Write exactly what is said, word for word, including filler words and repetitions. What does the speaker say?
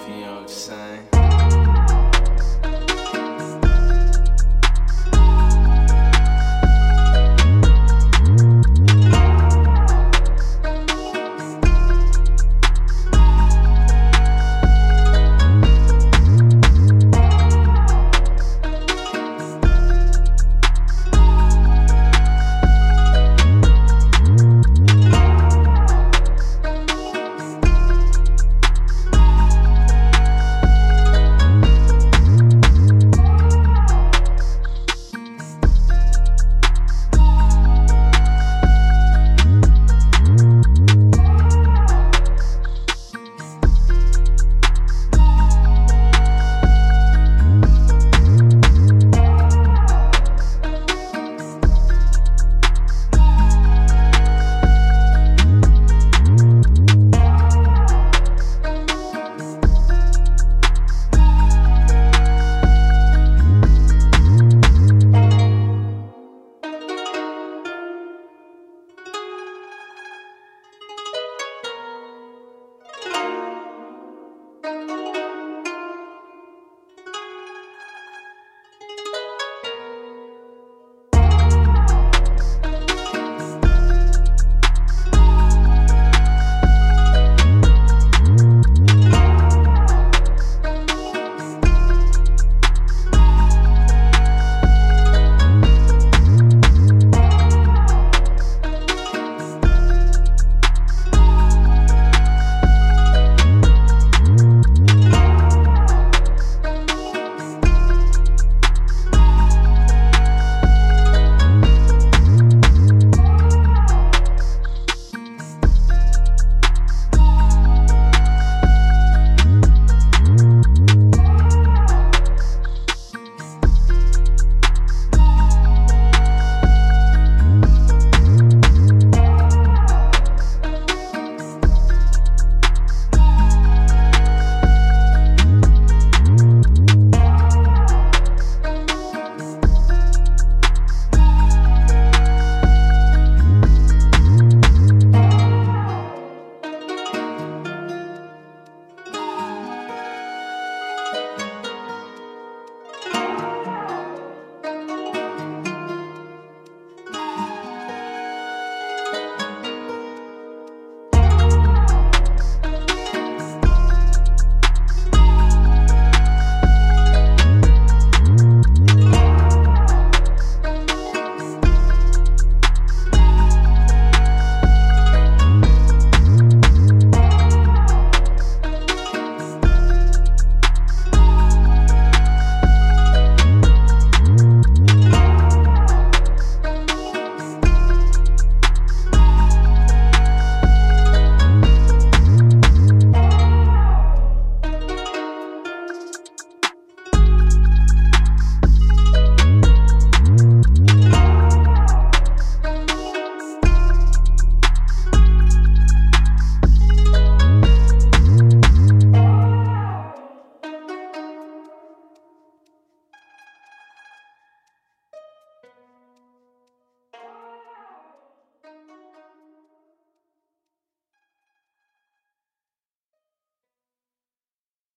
If you know what I'm saying.